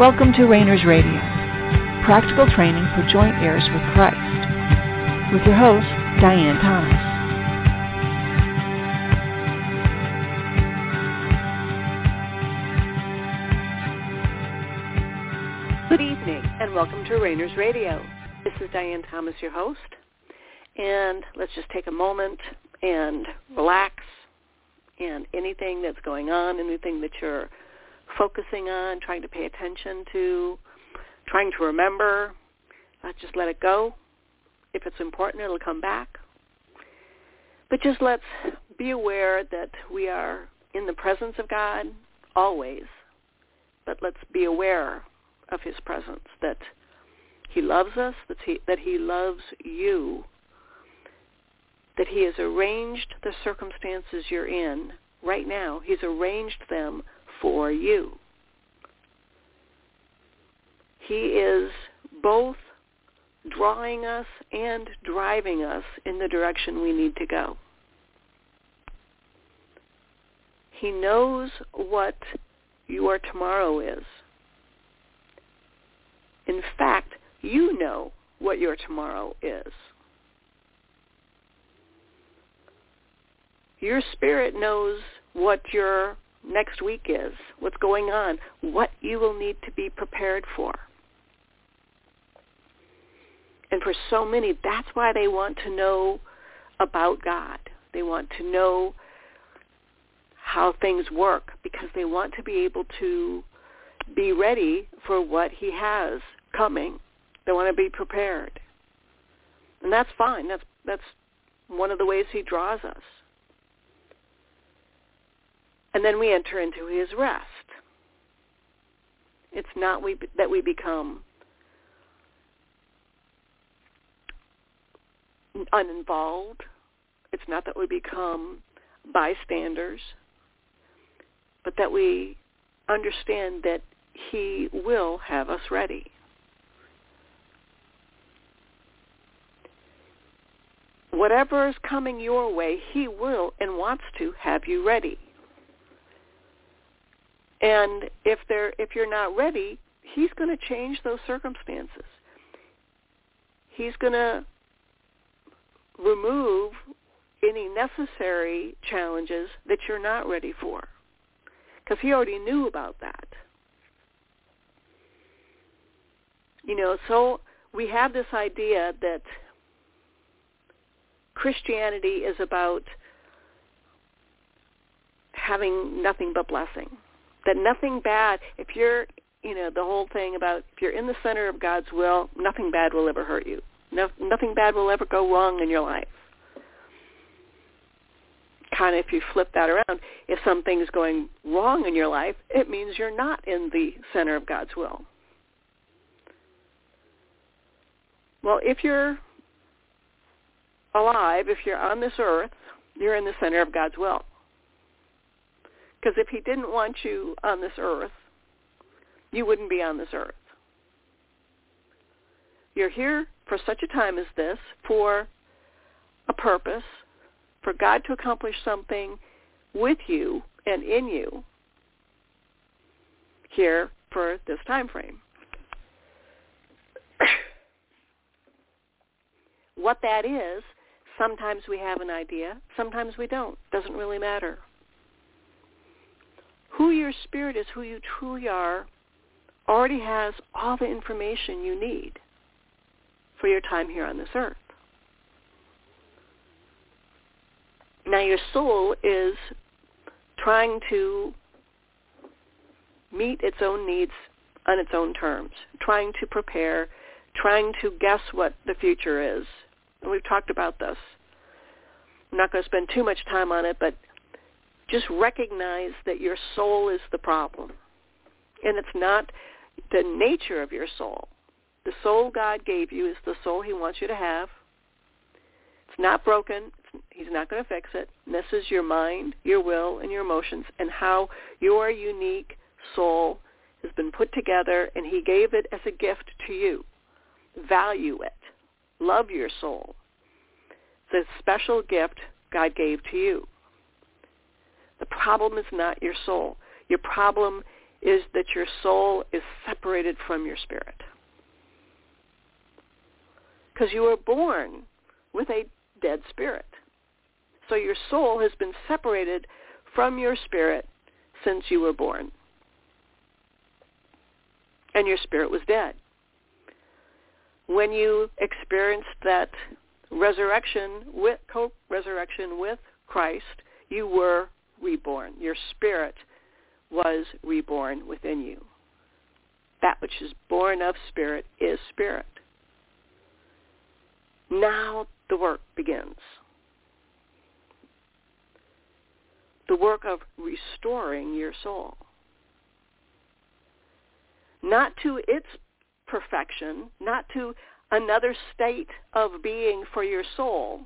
Welcome to Rainer's Radio, practical training for joint heirs with Christ, with your host, Diane Thomas. Good evening, and welcome to Rainer's Radio. This is Diane Thomas, your host, and let's just take a moment and relax, and anything that's going on, anything that you're focusing on, trying to pay attention to, trying to remember, just let it go. If it's important, it'll come back. But just let's be aware that we are in the presence of God always, but let's be aware of his presence, that he loves us, that he loves you, that he has arranged the circumstances you're in right now. He's arranged them for you. He is both drawing us and driving us in the direction we need to go. He knows what your tomorrow is. In fact, you know what your tomorrow is. Your spirit knows what your next week is, what's going on, what you will need to be prepared for. And for so many, that's why they want to know about God. They want to know how things work, because they want to be able to be ready for what he has coming. They want to be prepared. And that's fine. That's one of the ways he draws us. And then we enter into his rest. It's not that we become uninvolved. It's not that we become bystanders, but that we understand that he will have us ready. Whatever is coming your way, he will and wants to have you ready. And if you're not ready, he's going to change those circumstances. He's going to remove any necessary challenges that you're not ready for, because he already knew about that. You know, so we have this idea that Christianity is about having nothing but blessing. That nothing bad, if you're, you know, the whole thing about if you're in the center of God's will, nothing bad will ever hurt you. No, nothing bad will ever go wrong in your life. Kind of if you flip that around, if something's going wrong in your life, it means you're not in the center of God's will. Well, if you're alive, if you're on this earth, you're in the center of God's will. Because if he didn't want you on this earth, you wouldn't be on this earth. You're here for such a time as this, for a purpose, for God to accomplish something with you and in you here for this time frame. What that is, sometimes we have an idea, sometimes we don't. Doesn't really matter. Who your spirit is, who you truly are, already has all the information you need for your time here on this earth. Now your soul is trying to meet its own needs on its own terms, trying to prepare, trying to guess what the future is. And we've talked about this. I'm not going to spend too much time on it, but just recognize that your soul is the problem. And it's not the nature of your soul. The soul God gave you is the soul he wants you to have. It's not broken. He's not going to fix it. And this is your mind, your will, and your emotions, and how your unique soul has been put together, and he gave it as a gift to you. Value it. Love your soul. It's a special gift God gave to you. The problem is not your soul. Your problem is that your soul is separated from your spirit. Because you were born with a dead spirit. So your soul has been separated from your spirit since you were born. And your spirit was dead. When you experienced that resurrection with co-resurrection with Christ, you were reborn. Your spirit was reborn within you. That which is born of spirit is spirit. Now the work begins. The work of restoring your soul. Not to its perfection, not to another state of being for your soul,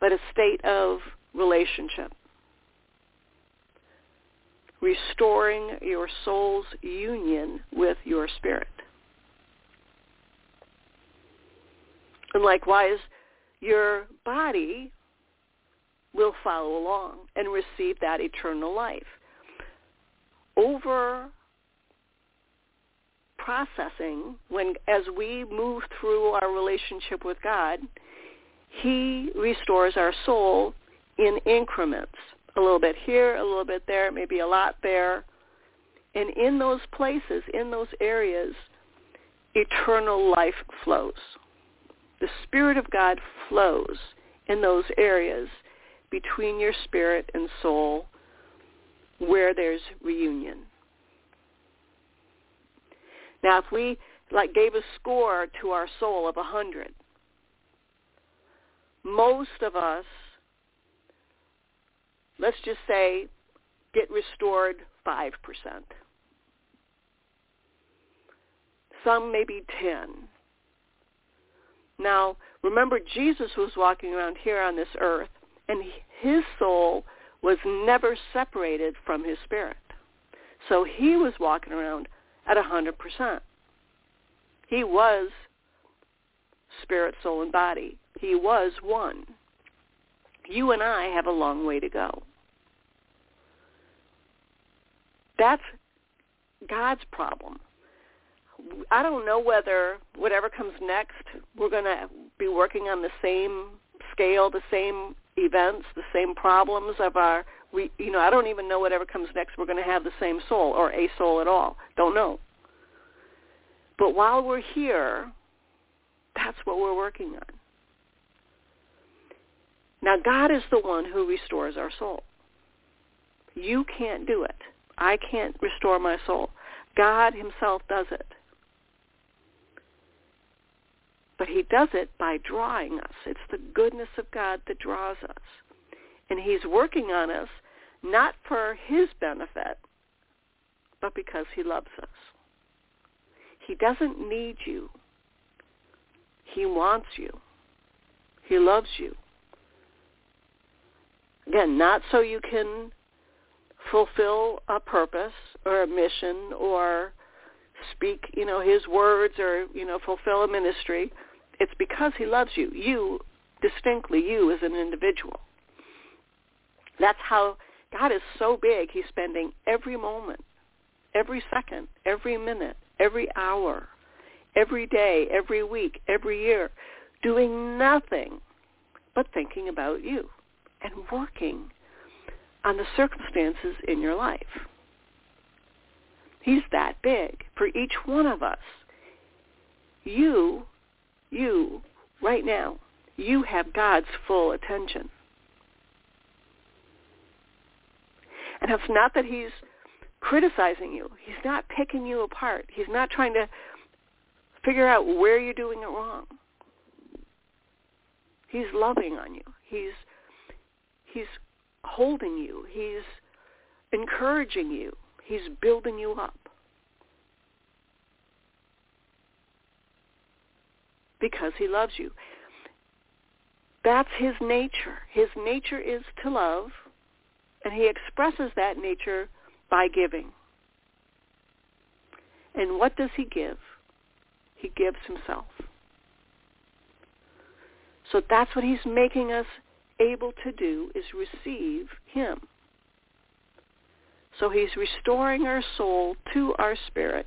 but a state of relationship. Restoring your soul's union with your spirit. And likewise, your body will follow along and receive that eternal life. Over processing, as we move through our relationship with God, He restores our soul in increments. A little bit here, a little bit there, maybe a lot there. And in those places, in those areas, eternal life flows. The Spirit of God flows in those areas between your spirit and soul where there's reunion. Now, if we gave a score to our soul of 100, most of us, let's just say, get restored 5%. Some maybe 10. Now, remember, Jesus was walking around here on this earth, and his soul was never separated from his spirit. So he was walking around at 100%. He was spirit, soul, and body. He was one. You and I have a long way to go. That's God's problem. I don't know whether whatever comes next, we're going to be working on the same scale, the same events, the same problems of our, I don't even know whatever comes next, we're going to have the same soul or a soul at all. Don't know. But while we're here, that's what we're working on. Now, God is the one who restores our soul. You can't do it. I can't restore my soul. God himself does it. But he does it by drawing us. It's the goodness of God that draws us. And he's working on us not for his benefit, but because he loves us. He doesn't need you. He wants you. He loves you. Again, not so you can fulfill a purpose or a mission or speak, his words or, fulfill a ministry. It's because he loves you. You, distinctly you as an individual. That's how God is so big. He's spending every moment, every second, every minute, every hour, every day, every week, every year, doing nothing but thinking about you and working on the circumstances in your life. He's that big for each one of us. You, right now, you have God's full attention. And it's not that he's criticizing you. He's not picking you apart. He's not trying to figure out where you're doing it wrong. He's loving on you. He's holding you. He's encouraging you. He's building you up. Because he loves you. That's his nature. His nature is to love, and he expresses that nature by giving. And what does he give? He gives himself. So that's what he's making us able to do, is receive him. So he's restoring our soul to our spirit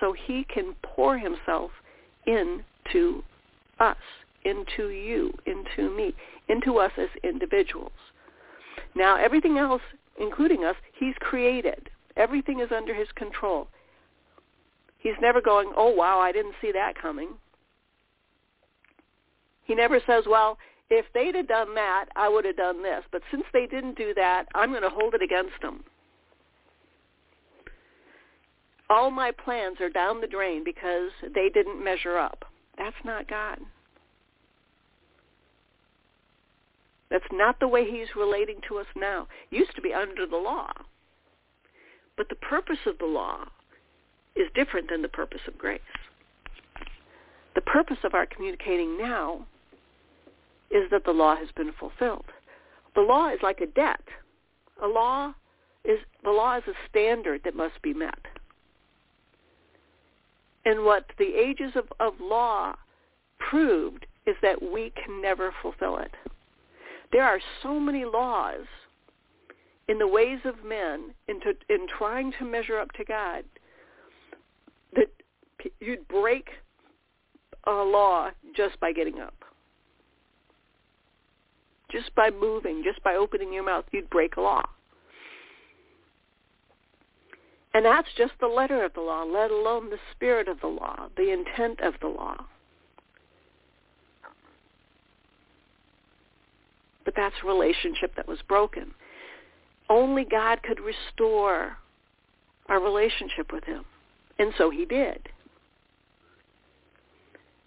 so he can pour himself into us, into you, into me, into us as individuals. Now, everything else, including us, he's created. Everything is under his control. He's never going, oh, wow, I didn't see that coming. He never says, well, if they'd have done that, I would have done this. But since they didn't do that, I'm going to hold it against them. All my plans are down the drain because they didn't measure up. That's not God. That's not the way he's relating to us now. It used to be under the law. But the purpose of the law is different than the purpose of grace. The purpose of our communicating now is that the law has been fulfilled. The law is like a debt. The law is a standard that must be met. And what the ages of law proved is that we can never fulfill it. There are so many laws in the ways of men in trying to measure up to God that you'd break a law just by getting up. Just by moving, just by opening your mouth, you'd break a law. And that's just the letter of the law, let alone the spirit of the law, the intent of the law. But that's a relationship that was broken. Only God could restore our relationship with him. And so he did.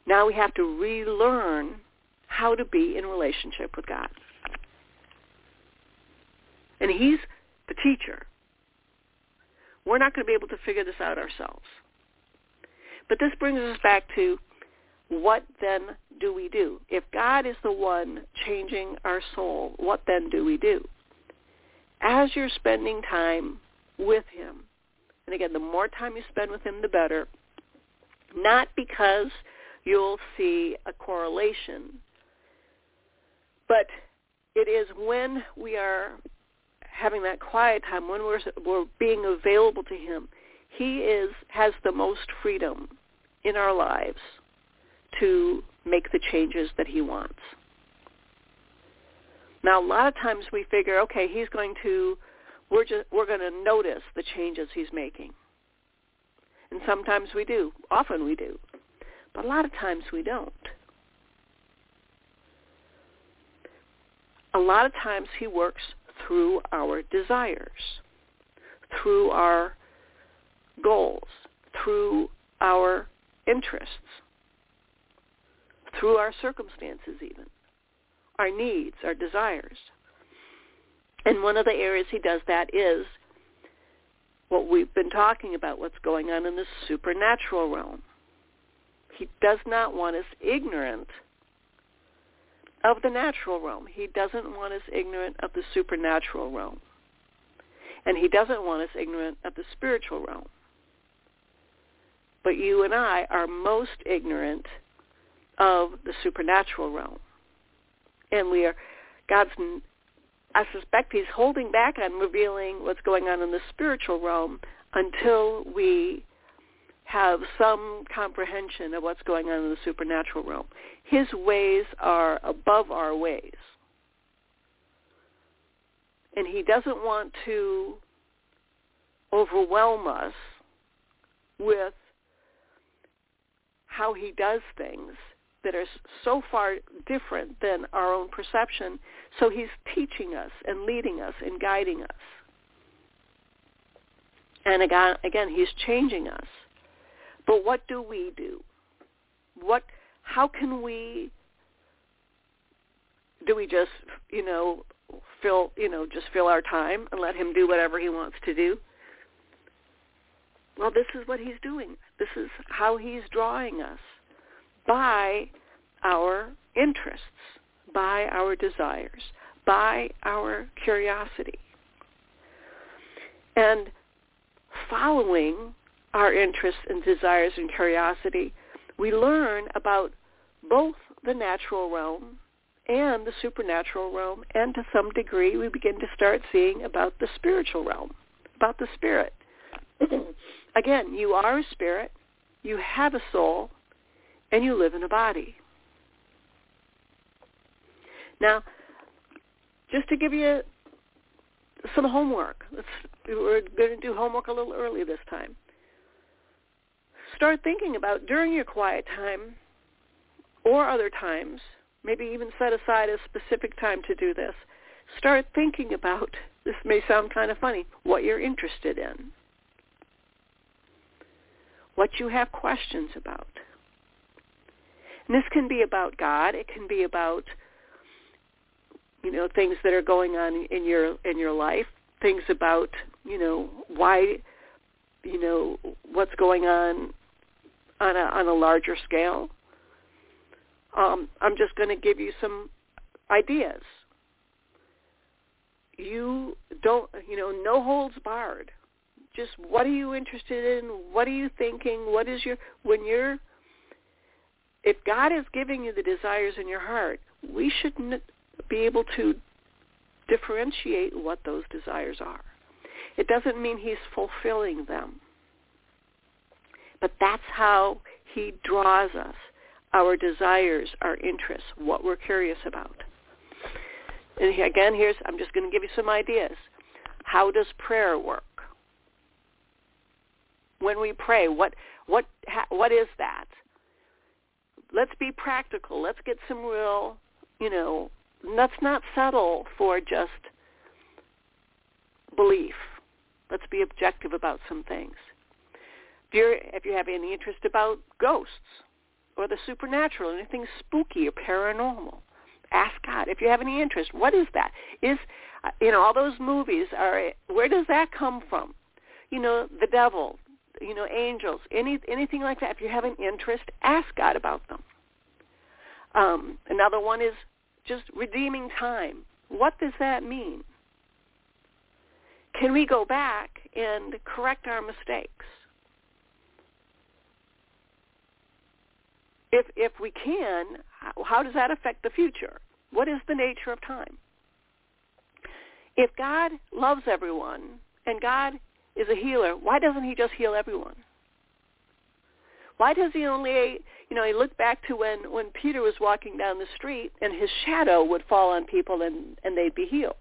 Now we have to relearn how to be in relationship with God. And he's the teacher. We're not going to be able to figure this out ourselves. But this brings us back to what then do we do? If God is the one changing our soul, what then do we do? As you're spending time with him, and again, the more time you spend with him, the better, not because you'll see a correlation, but it is when we are having that quiet time, when we're being available to him, he has the most freedom in our lives to make the changes that he wants. Now, a lot of times we figure, okay, we're going to notice the changes he's making. And sometimes we do. Often we do. But a lot of times we don't. A lot of times he works through our desires, through our goals, through our interests, through our circumstances even, our needs, our desires. And one of the areas he does that is what we've been talking about, what's going on in the supernatural realm. He does not want us ignorant of the natural realm. He doesn't want us ignorant of the supernatural realm. And he doesn't want us ignorant of the spiritual realm. But you and I are most ignorant of the supernatural realm. And I suspect he's holding back on revealing what's going on in the spiritual realm until we have some comprehension of what's going on in the supernatural realm. His ways are above our ways. And he doesn't want to overwhelm us with how he does things that are so far different than our own perception. So he's teaching us and leading us and guiding us. And again, he's changing us. But what do we do? How can we? Do we just, fill our time and let him do whatever he wants to do? Well, this is what he's doing. This is how he's drawing us, by our interests, by our desires, by our curiosity, and following our interests and desires and curiosity, we learn about both the natural realm and the supernatural realm, and to some degree we begin to start seeing about the spiritual realm about the spirit. Again, you are a spirit, you have a soul, and you live in a body. Now, just to give you some homework, we're going to do homework a little early this time. Start thinking about, during your quiet time or other times, maybe even set aside a specific time to do this, start thinking about, this may sound kind of funny, what you're interested in, what you have questions about. And this can be about God. It can be about, you know, things that are going on in your life, things about, you know, why, you know, what's going on a larger scale. I'm just going to give you some ideas. You don't, you know, no holds barred. Just what are you interested in? What are you thinking? What is your, if God is giving you the desires in your heart, we shouldn't be able to differentiate what those desires are. It doesn't mean he's fulfilling them. But that's how he draws us, our desires, our interests, what we're curious about. And again, I'm just going to give you some ideas. How does prayer work? When we pray, what is that? Let's be practical. Let's get some real, you know, let's not settle for just belief. Let's be objective about some things. If you have any interest about ghosts or the supernatural, anything spooky or paranormal, ask God. If you have any interest, what is that? All those movies, where does that come from? You know, the devil, you know, angels, anything like that. If you have an interest, ask God about them. Another one is just redeeming time. What does that mean? Can we go back and correct our mistakes? If we can, how does that affect the future? What is the nature of time? If God loves everyone and God is a healer, why doesn't he just heal everyone? Why does he only, you know, he looked back to when Peter was walking down the street and his shadow would fall on people and they'd be healed.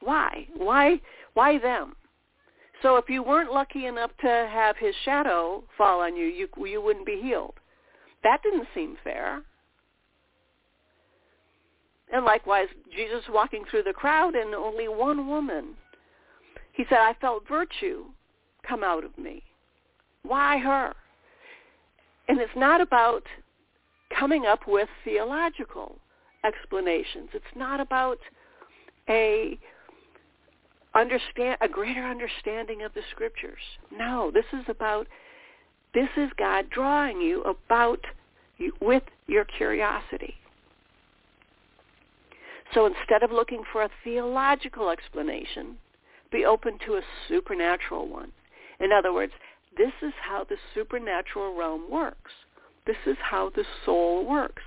Why them? So if you weren't lucky enough to have his shadow fall on you, you wouldn't be healed. That didn't seem fair. And likewise, Jesus walking through the crowd and only one woman, he said, I felt virtue come out of me. Why her? And it's not about coming up with theological explanations. It's not about a greater understanding of the scriptures. No, this is God drawing you with your curiosity. So instead of looking for a theological explanation, be open to a supernatural one. In other words, this is how the supernatural realm works. This is how the soul works.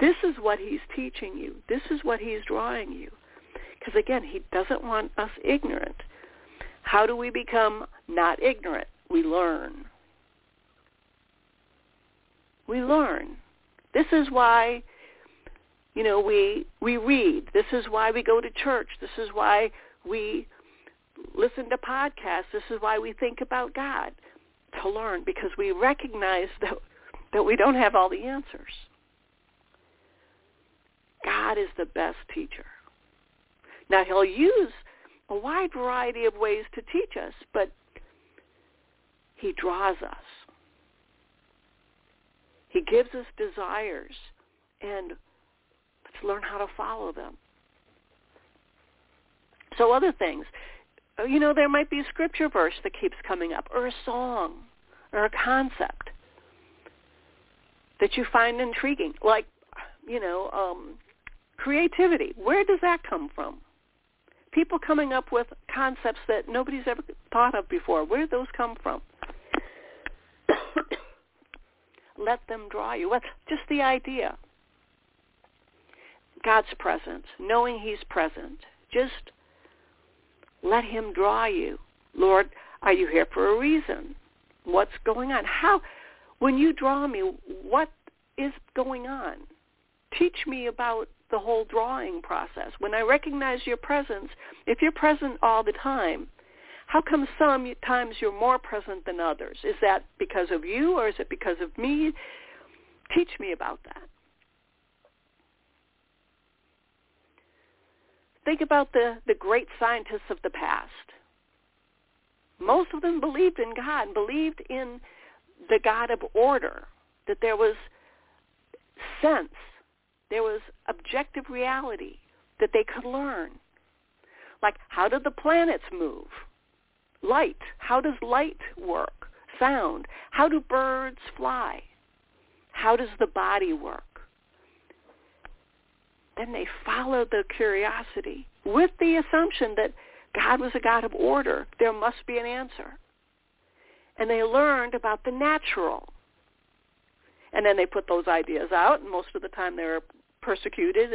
This is what he's teaching you. This is what he's drawing you. Because again, he doesn't want us ignorant. How do we become not ignorant? We learn. We learn. This is why, you know, we read. This is why we go to church. This is why we listen to podcasts. This is why we think about God. To learn, because we recognize that we don't have all the answers. God is the best teacher. Now, he'll use a wide variety of ways to teach us, but he draws us. He gives us desires, and let's learn how to follow them. So other things. You know, there might be a scripture verse that keeps coming up, or a song, or a concept that you find intriguing, like, you know, creativity. Where does that come from? People coming up with concepts that nobody's ever thought of before. Where do those come from? Let them draw you. Just the idea. God's presence, knowing he's present, just let him draw you Lord, are you here for a reason? What's going on? How, when you draw me, what is going on? Teach me about the whole drawing process. When I recognize your presence, if you're present all the time, how come sometimes you're more present than others? Is that because of you or is it because of me? Teach me about that. Think about the great scientists of the past. Most of them believed in God, believed in the God of order, that there was sense, there was objective reality that they could learn. Like, how do the planets move? Light. How does light work? Sound. How do birds fly? How does the body work? Then they followed their curiosity with the assumption that God was a God of order. There must be an answer. And they learned about the natural. And then they put those ideas out, and most of the time they were persecuted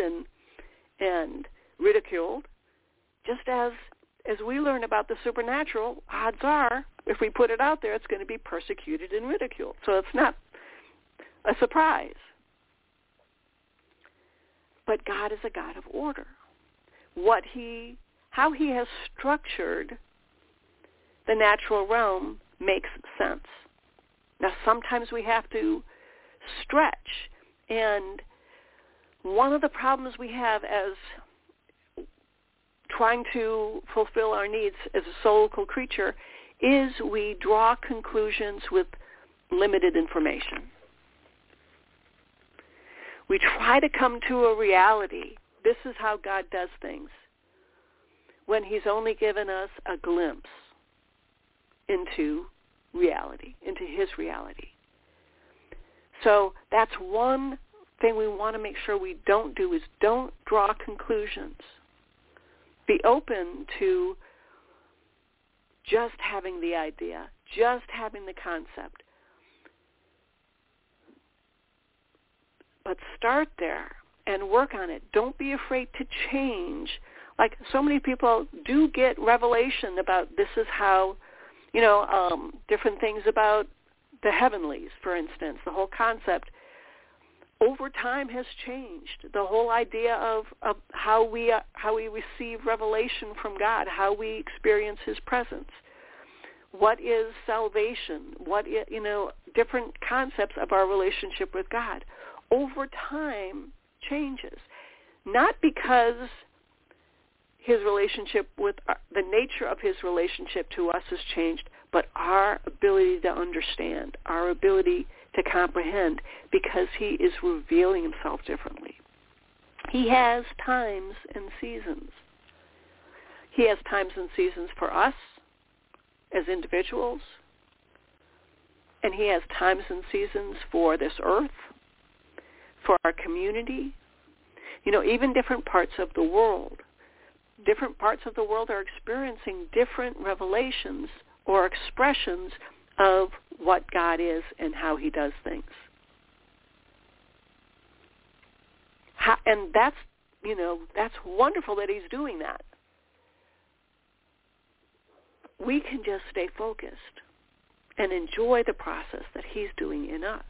and ridiculed. Just as we learn about the supernatural, odds are, if we put it out there, it's going to be persecuted and ridiculed. So it's not a surprise. But God is a God of order. How he has structured the natural realm makes sense. Now, sometimes we have to stretch. And one of the problems we have as trying to fulfill our needs as a soulical creature is we draw conclusions with limited information. We try to come to a reality. This is how God does things, when he's only given us a glimpse into reality, into his reality. So that's one thing we want to make sure we don't do, is don't draw conclusions. Be open to just having the idea, just having the concept. But start there and work on it. Don't be afraid to change. Like, so many people do get revelation about this is how, different things about the heavenlies, for instance. The whole concept over time has changed. The whole idea of how we receive revelation from God, how we experience his presence. What is salvation? What is, different concepts of our relationship with God. Over time changes. Not because his relationship with the nature of his relationship to us has changed, but our ability to understand, our ability to comprehend, because he is revealing himself differently. He has times and seasons. He has times and seasons for us as individuals, and he has times and seasons for this earth, for our community, even different parts of the world. Different parts of the world are experiencing different revelations or expressions of what God is and how he does things. And that's, that's wonderful that he's doing that. We can just stay focused and enjoy the process that he's doing in us.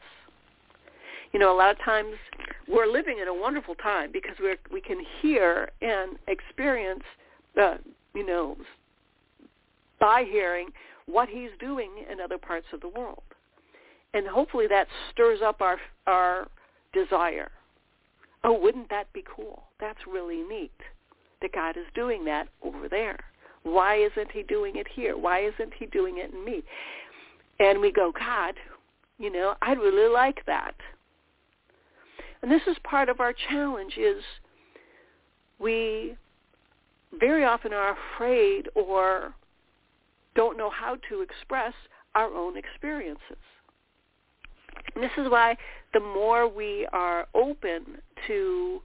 A lot of times we're living in a wonderful time because we can hear and experience, by hearing what he's doing in other parts of the world. And hopefully that stirs up our desire. Oh, wouldn't that be cool? That's really neat that God is doing that over there. Why isn't he doing it here? Why isn't he doing it in me? And we go, God, I'd really like that. And this is part of our challenge, is we very often are afraid or don't know how to express our own experiences. And this is why the more we are open to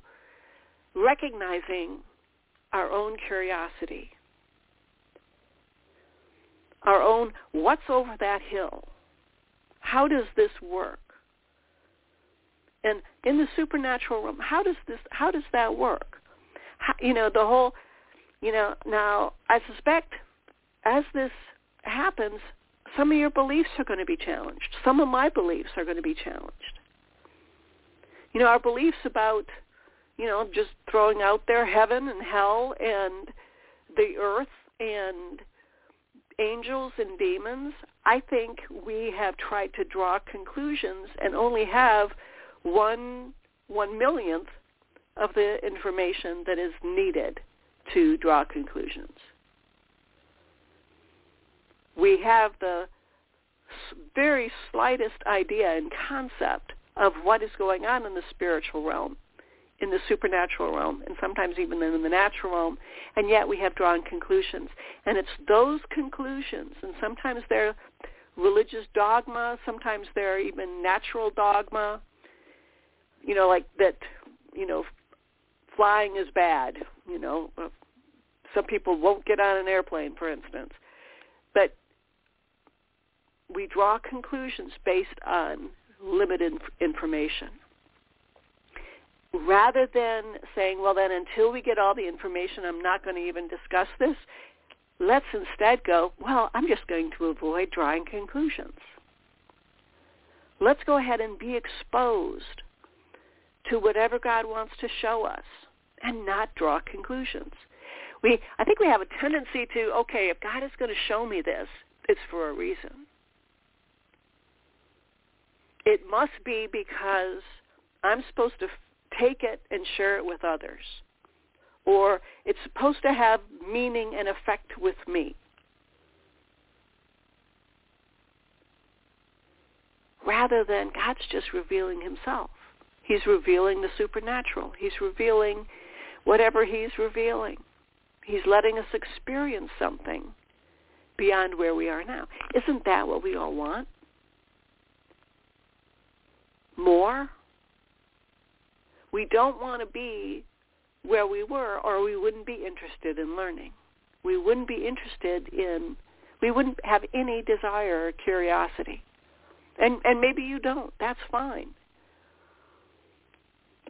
recognizing our own curiosity, our own what's over that hill, how does this work? And in the supernatural realm, how does that work? Now I suspect as this happens, some of your beliefs are going to be challenged. Some of my beliefs are going to be challenged. You know, our beliefs about, you know, just throwing out there heaven and hell and the earth and angels and demons, I think we have tried to draw conclusions and only have one millionth of the information that is needed to draw conclusions. We have the very slightest idea and concept of what is going on in the spiritual realm, in the supernatural realm, and sometimes even in the natural realm, and yet we have drawn conclusions. And it's those conclusions, and sometimes they're religious dogma, sometimes they're even natural dogma, you know, like that, you know, flying is bad, you know. Some people won't get on an airplane, for instance. But we draw conclusions based on limited information. Rather than saying, well, then until we get all the information, I'm not going to even discuss this, let's instead go, well, I'm just going to avoid drawing conclusions. Let's go ahead and be exposed to whatever God wants to show us and not draw conclusions. I think we have a tendency to, okay, if God is going to show me this, it's for a reason. It must be because I'm supposed to take it and share it with others. Or it's supposed to have meaning and effect with me. Rather than God's just revealing himself. He's revealing the supernatural. He's revealing whatever he's revealing. He's letting us experience something beyond where we are now. Isn't that what we all want? More? We don't want to be where we were, or we wouldn't be interested in learning. We wouldn't have any desire or curiosity. And maybe you don't. That's fine.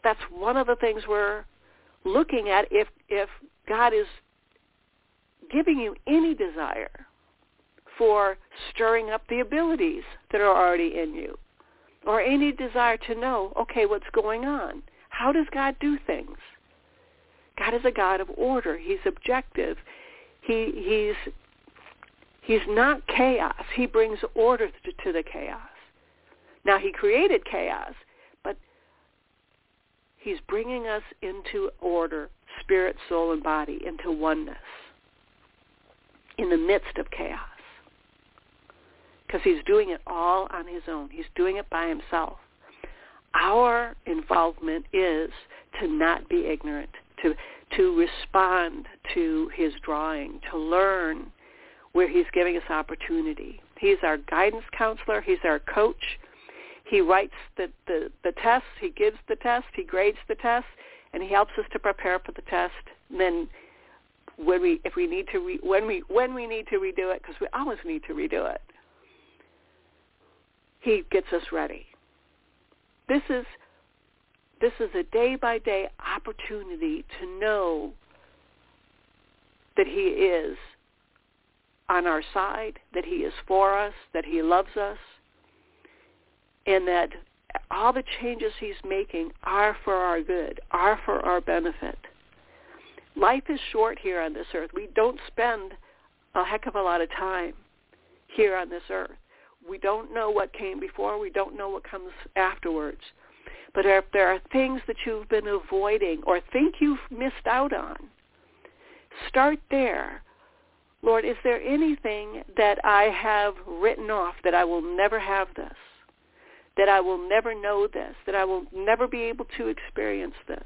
That's one of the things we're looking at. If God is giving you any desire for stirring up the abilities that are already in you, or any desire to know, okay, what's going on? How does God do things? God is a God of order. He's objective. He's not chaos. He brings order to the chaos. Now, he created chaos, but he's bringing us into order, spirit, soul, and body, into oneness in the midst of chaos. Because he's doing it all on his own. He's doing it by himself. Our involvement is to not be ignorant, to respond to his drawing, to learn where he's giving us opportunity. He's our guidance counselor. He's our coach. He writes the tests. He gives the test. He grades the test. And he helps us to prepare for the test. And then when we need to redo it, because we always need to redo it, he gets us ready. This is a day-by-day opportunity to know that he is on our side, that he is for us, that he loves us, and that all the changes he's making are for our good, are for our benefit. Life is short here on this earth. We don't spend a heck of a lot of time here on this earth. We don't know what came before. We don't know what comes afterwards. But if there are things that you've been avoiding or think you've missed out on, start there. Lord, is there anything that I have written off, that I will never have this, that I will never know this, that I will never be able to experience this?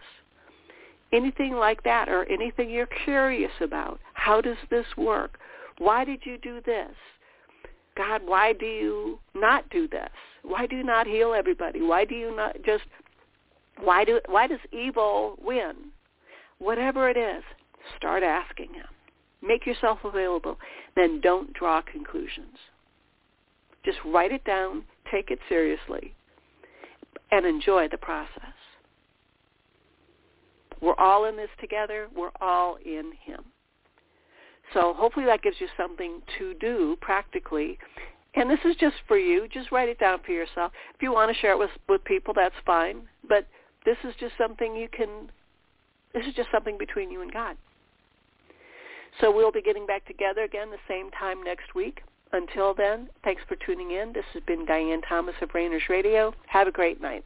Anything like that, or anything you're curious about. How does this work? Why did you do this? God, why do you not do this? Why do you not heal everybody? Why do you not just, why does evil win? Whatever it is, start asking him. Make yourself available. Then don't draw conclusions. Just write it down, take it seriously, and enjoy the process. We're all in this together. We're all in him. So hopefully that gives you something to do practically. And this is just for you. Just write it down for yourself. If you want to share it with people, that's fine. But this is just something you can, this is just something between you and God. So we'll be getting back together again the same time next week. Until then, thanks for tuning in. This has been Diane Thomas of Rainer's Radio. Have a great night.